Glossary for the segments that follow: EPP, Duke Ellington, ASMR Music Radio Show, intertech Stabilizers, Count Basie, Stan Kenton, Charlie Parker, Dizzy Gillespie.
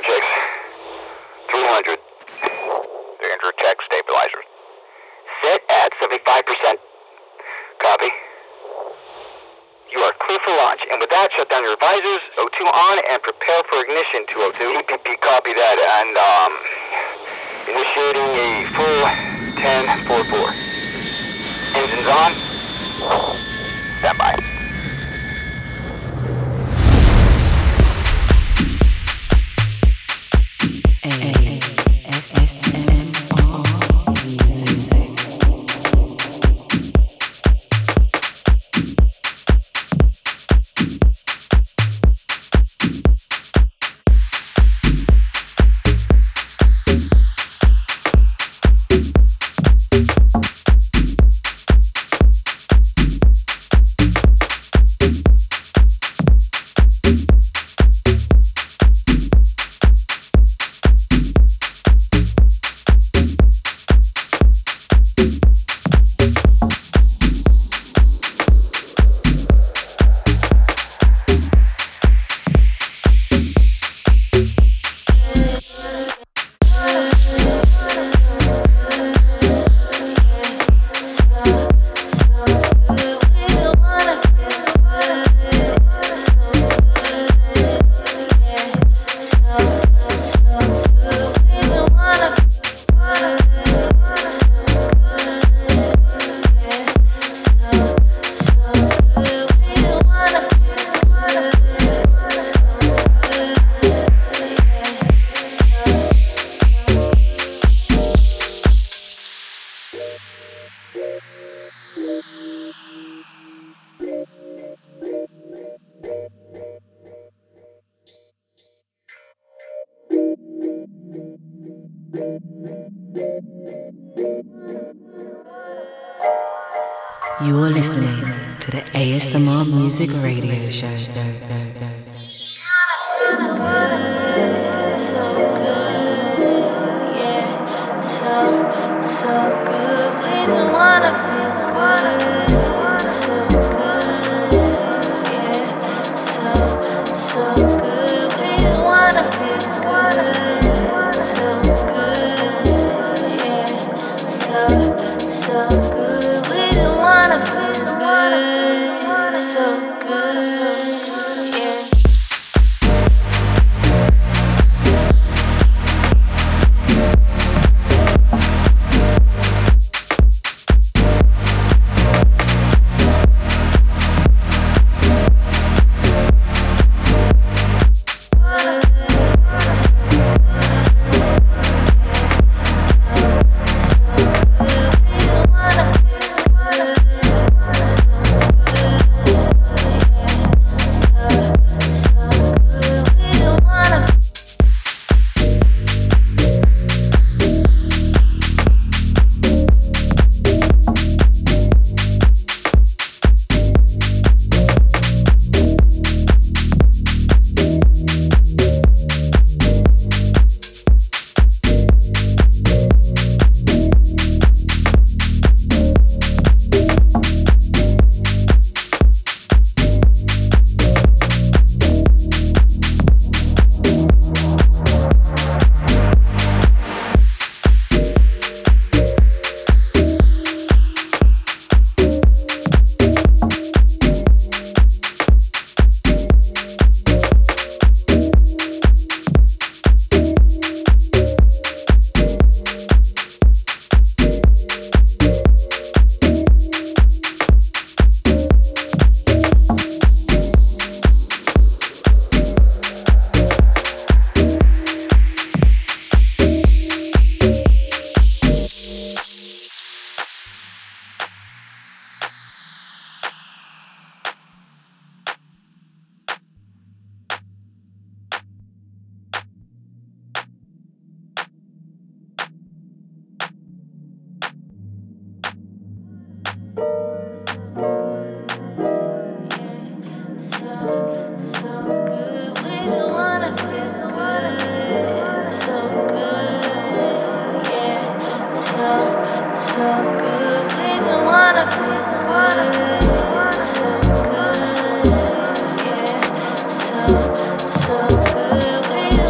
Intertech 300. The intertech stabilizers. Set at 75%. Copy. You are clear for launch. And with that, shut down your advisors. O2 on and prepare for ignition, 202. EPP, copy that. And, initiating a full 10-4-4. Engines on. Stand by. You are listening to the ASMR Music Radio Show. We don't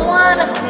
wanna feel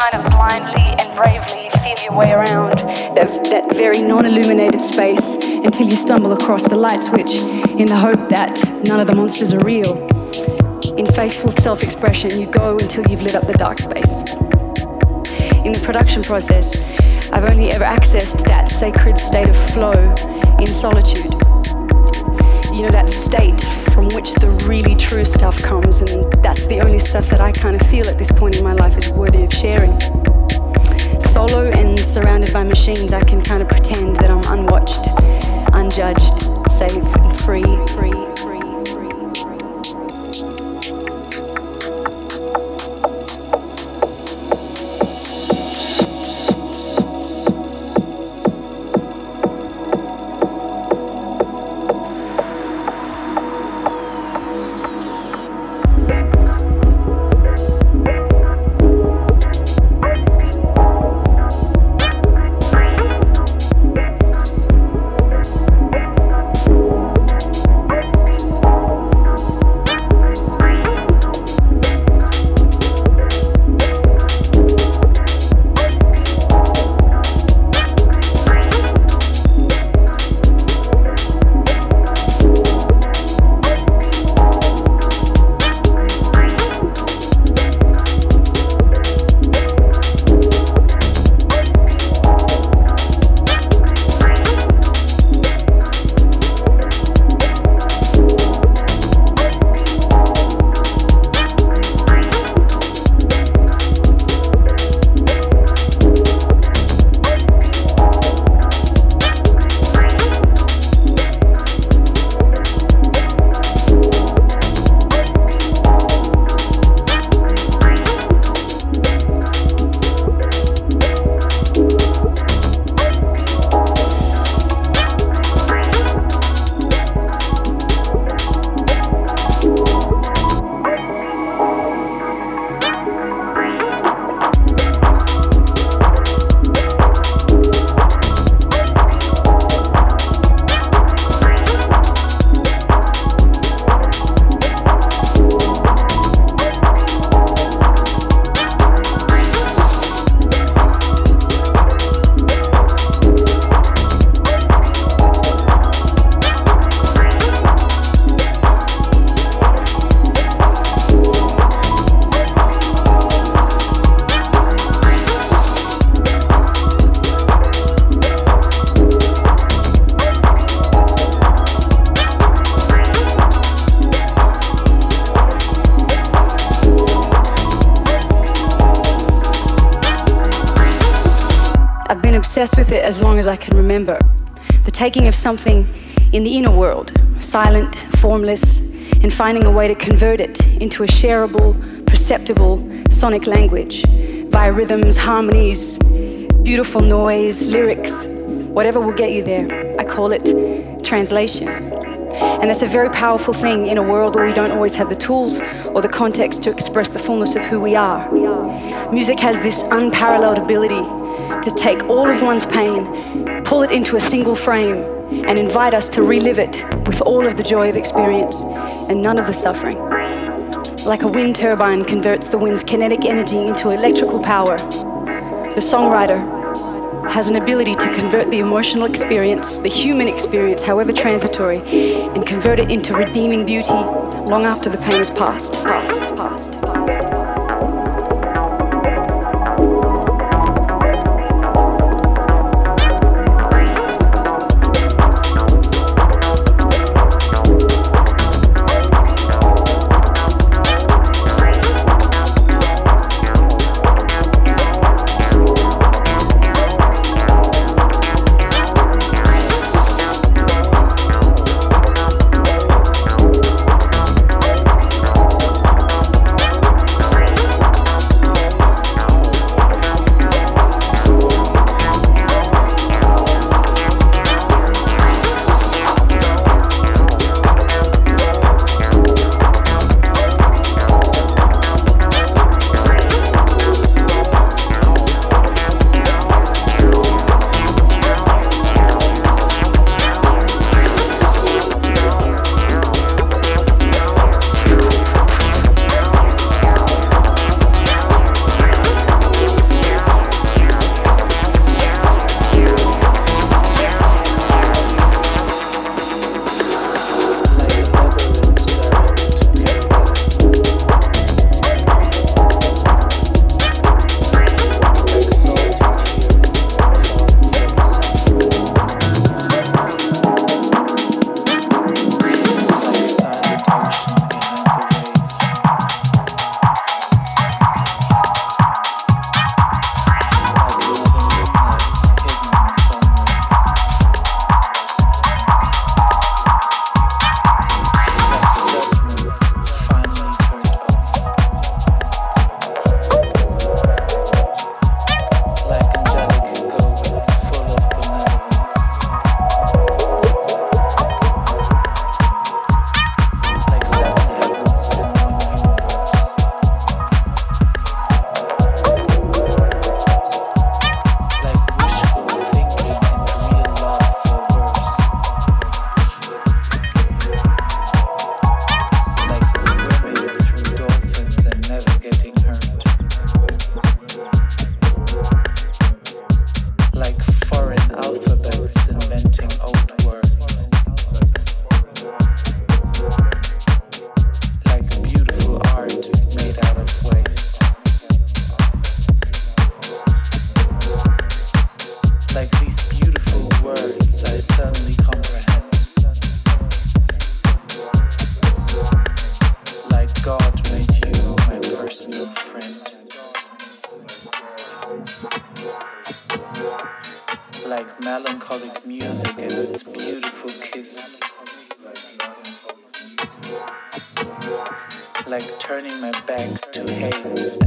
kind of blindly and bravely feel your way around that very non-illuminated space until you stumble across the light switch in the hope that none of the monsters are real. In faithful self-expression, you go until you've lit up the dark space. In the production process, I've only ever accessed that sacred state of flow in solitude. You know, that state from which the really true stuff comes, and that's the only stuff that I kind of feel at this point in my life is worthy of sharing. Solo and surrounded by machines, I can kind of pretend that I'm unwatched, unjudged, safe and free. Obsessed with it as long as I can remember. The taking of something in the inner world, silent, formless, and finding a way to convert it into a shareable, perceptible sonic language via rhythms, harmonies, beautiful noise, lyrics, whatever will get you there. I call it translation. And that's a very powerful thing in a world where we don't always have the tools or the context to express the fullness of who we are. Music has this unparalleled ability to take all of one's pain, pull it into a single frame, and invite us to relive it with all of the joy of experience and none of the suffering. Like a wind turbine converts the wind's kinetic energy into electrical power, the songwriter has an ability to convert the emotional experience, the human experience, however transitory, and convert it into redeeming beauty long after the pain is past. like melancholic music and its beautiful kiss, like turning my back to hate.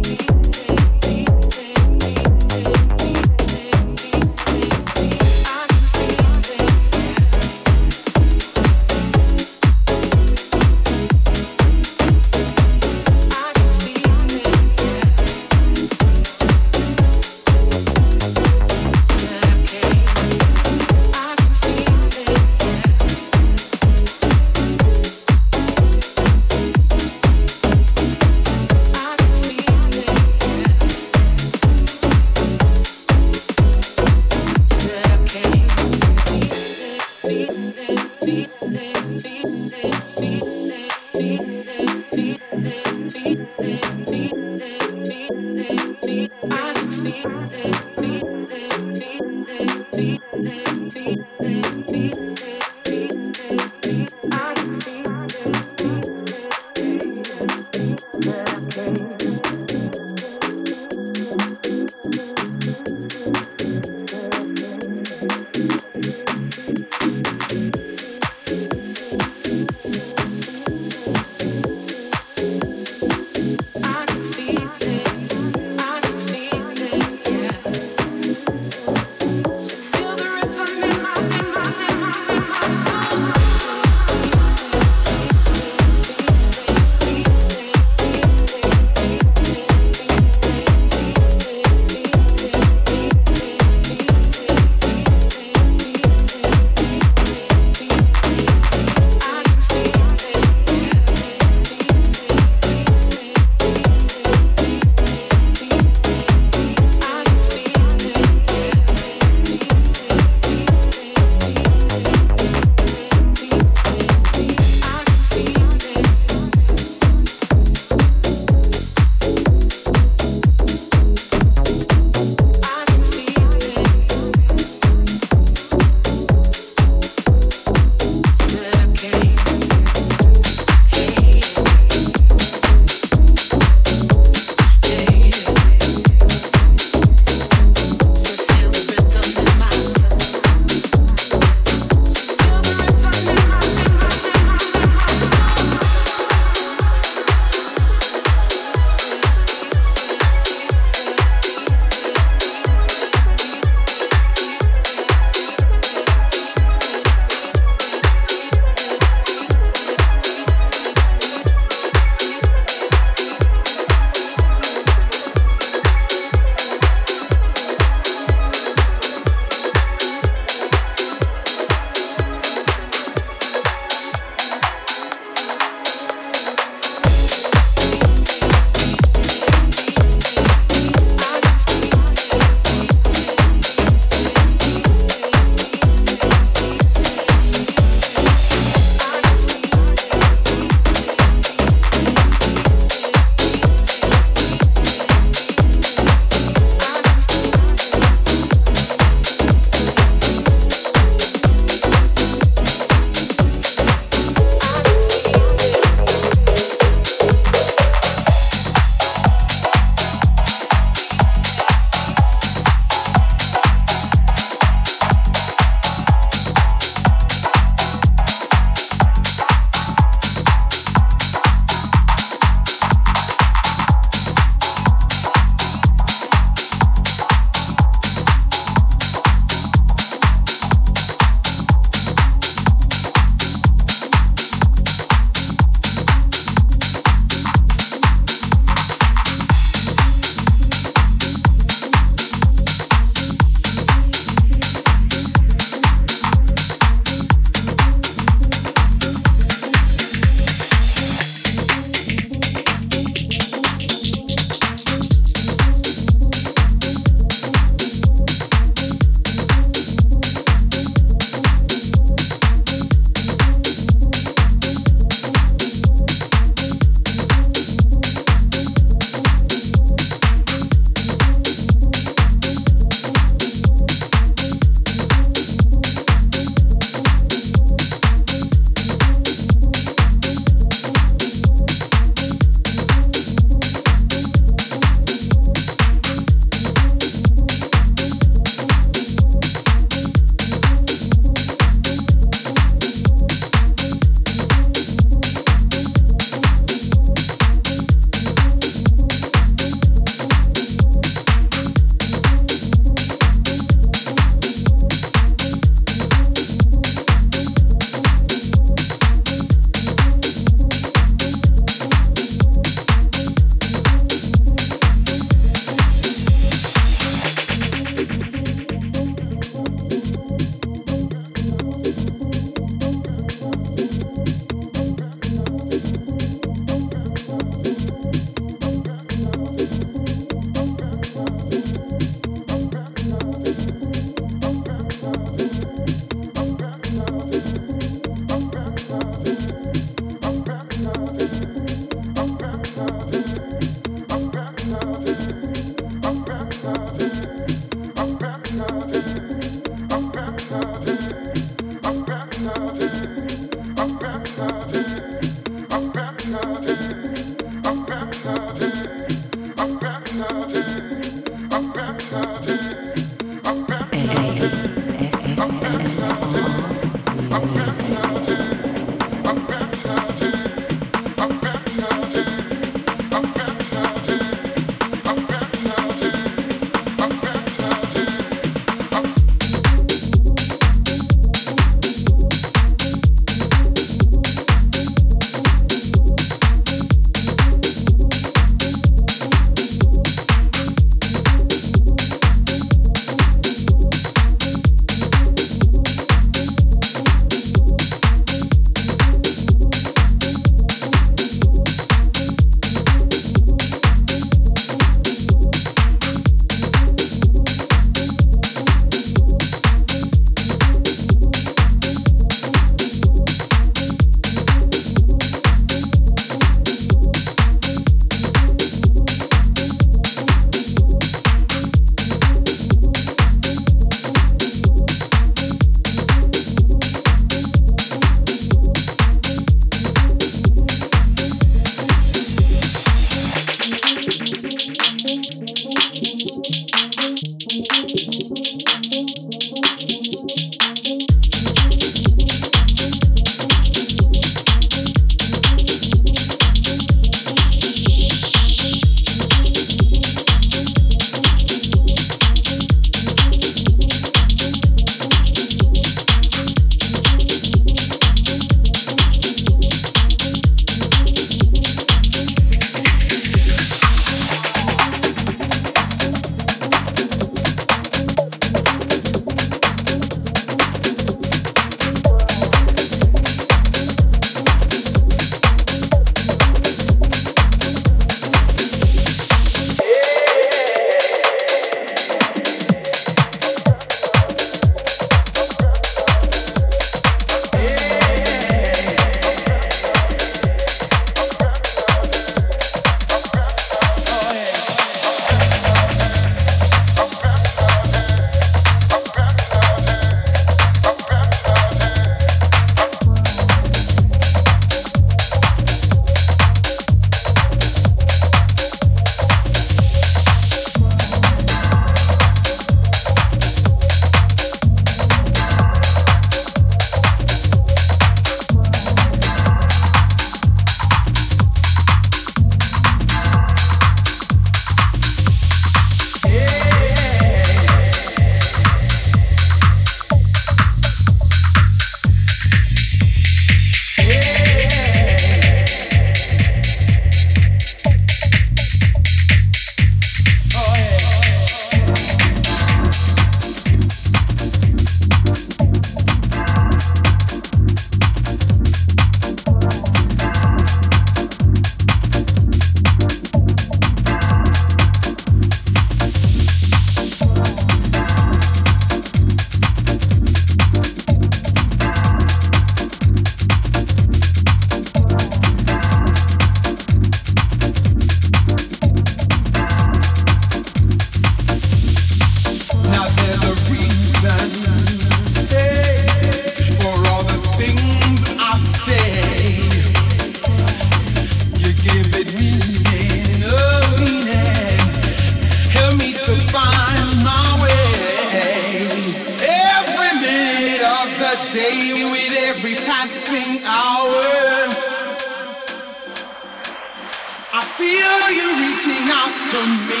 for you reaching out to me.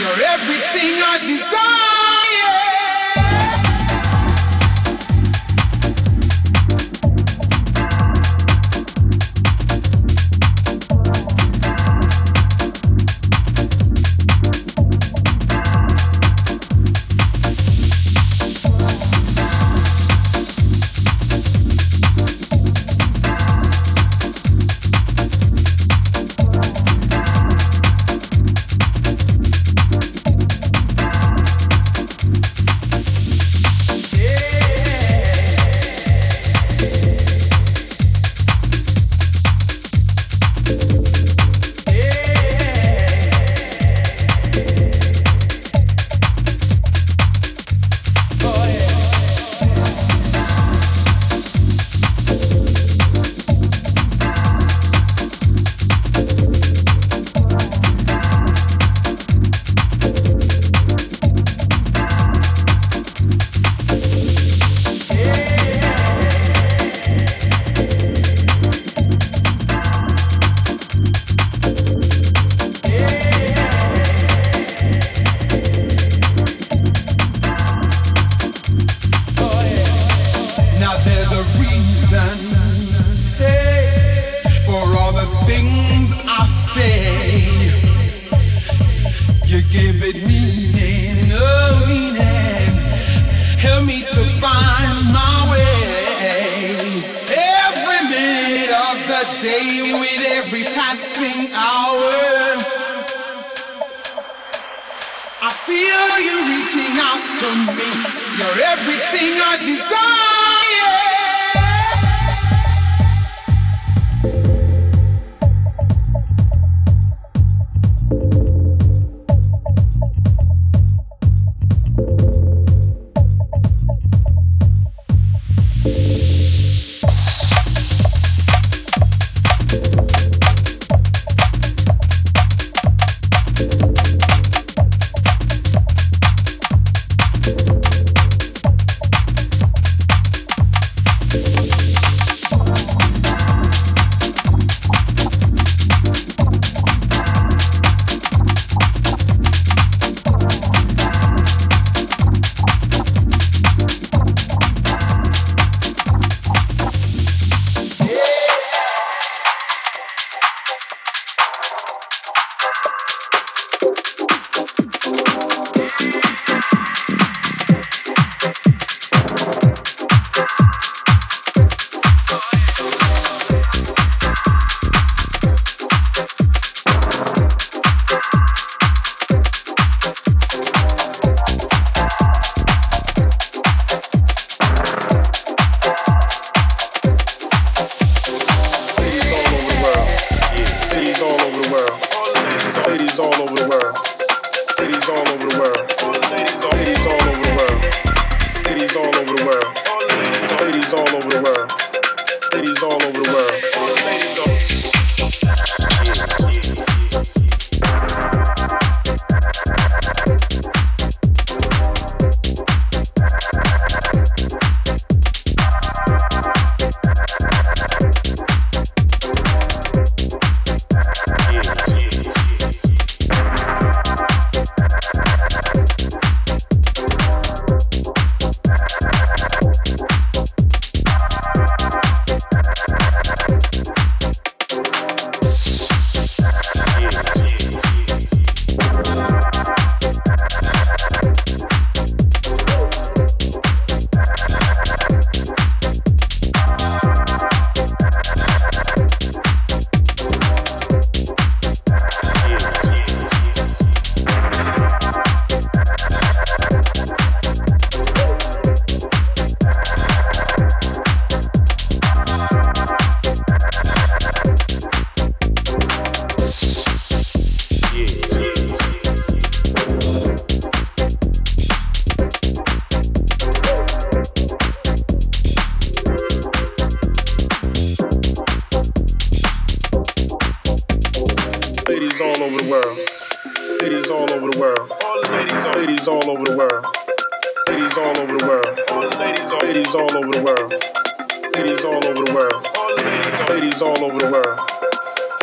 You're everything I desire.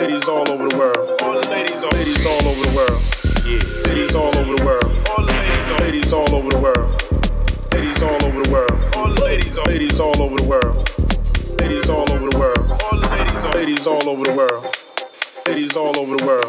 Ladies all over the world. All the ladies all over the world. Yeah. Ladies all over the world. All the ladies all over the world. Ladies all over the world. All the ladies all over the world. Ladies all over the world. All the ladies all over the world. Ladies all over the world.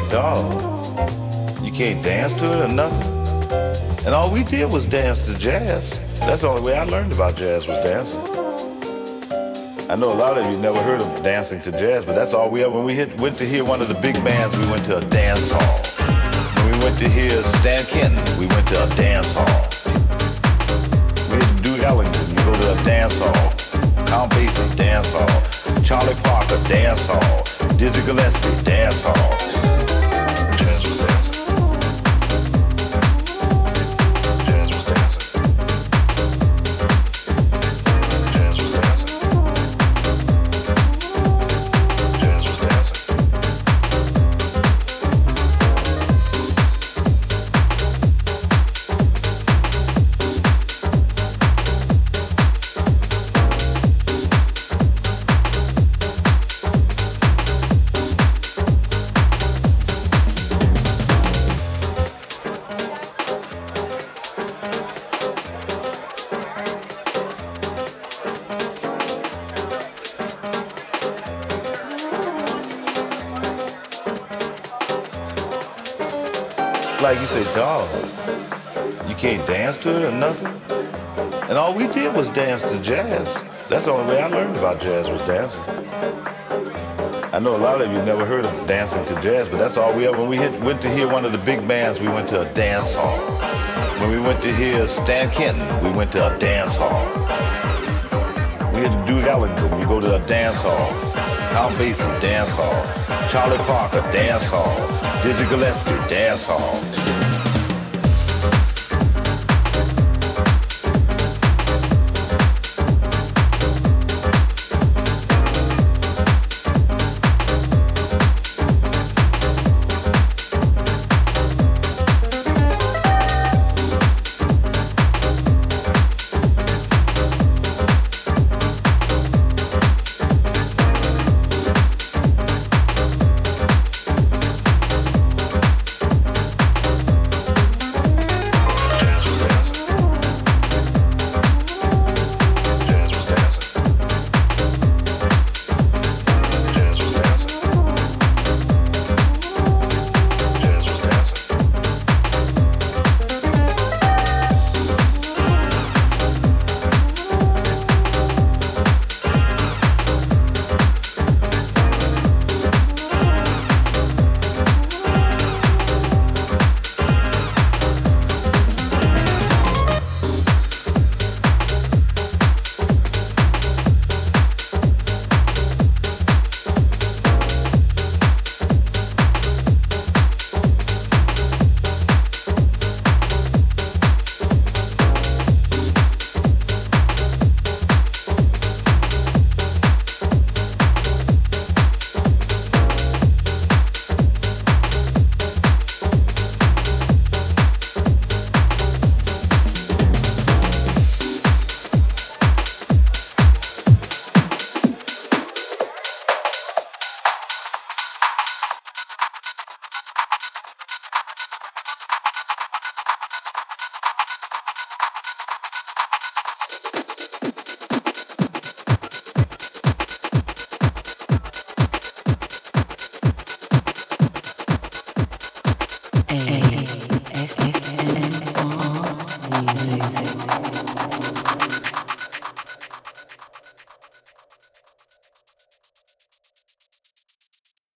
said, dog, you can't dance to it or nothing. And all we did was dance to jazz. That's the only way I learned about jazz was dancing. I know a lot of you never heard of dancing to jazz, but that's all we ever, when we went to hear one of the big bands, we went to a dance hall. When we went to hear Stan Kenton, we went to a dance hall. We went to Duke Ellington, we go to a dance hall. Count Basie, dance hall. Charlie Parker, dance hall. Dizzy Gillespie, dance hall. Jazz was dancing. Jazz was dancing. Jazz was dancing. Jazz was dancing. Like you said, dog, you can't dance to it or nothing. And all we did was dance to jazz. That's the only way I learned about jazz was dancing. I know a lot of you never heard of dancing to jazz, but that's all we ever, when we went to hear one of the big bands, we went to a dance hall. When we went to hear Stan Kenton, we went to a dance hall. We had to do Ellington, we go to a dance hall. Count Basie, dance hall. Charlie Parker, dance hall. Dizzy Gillespie, dance hall.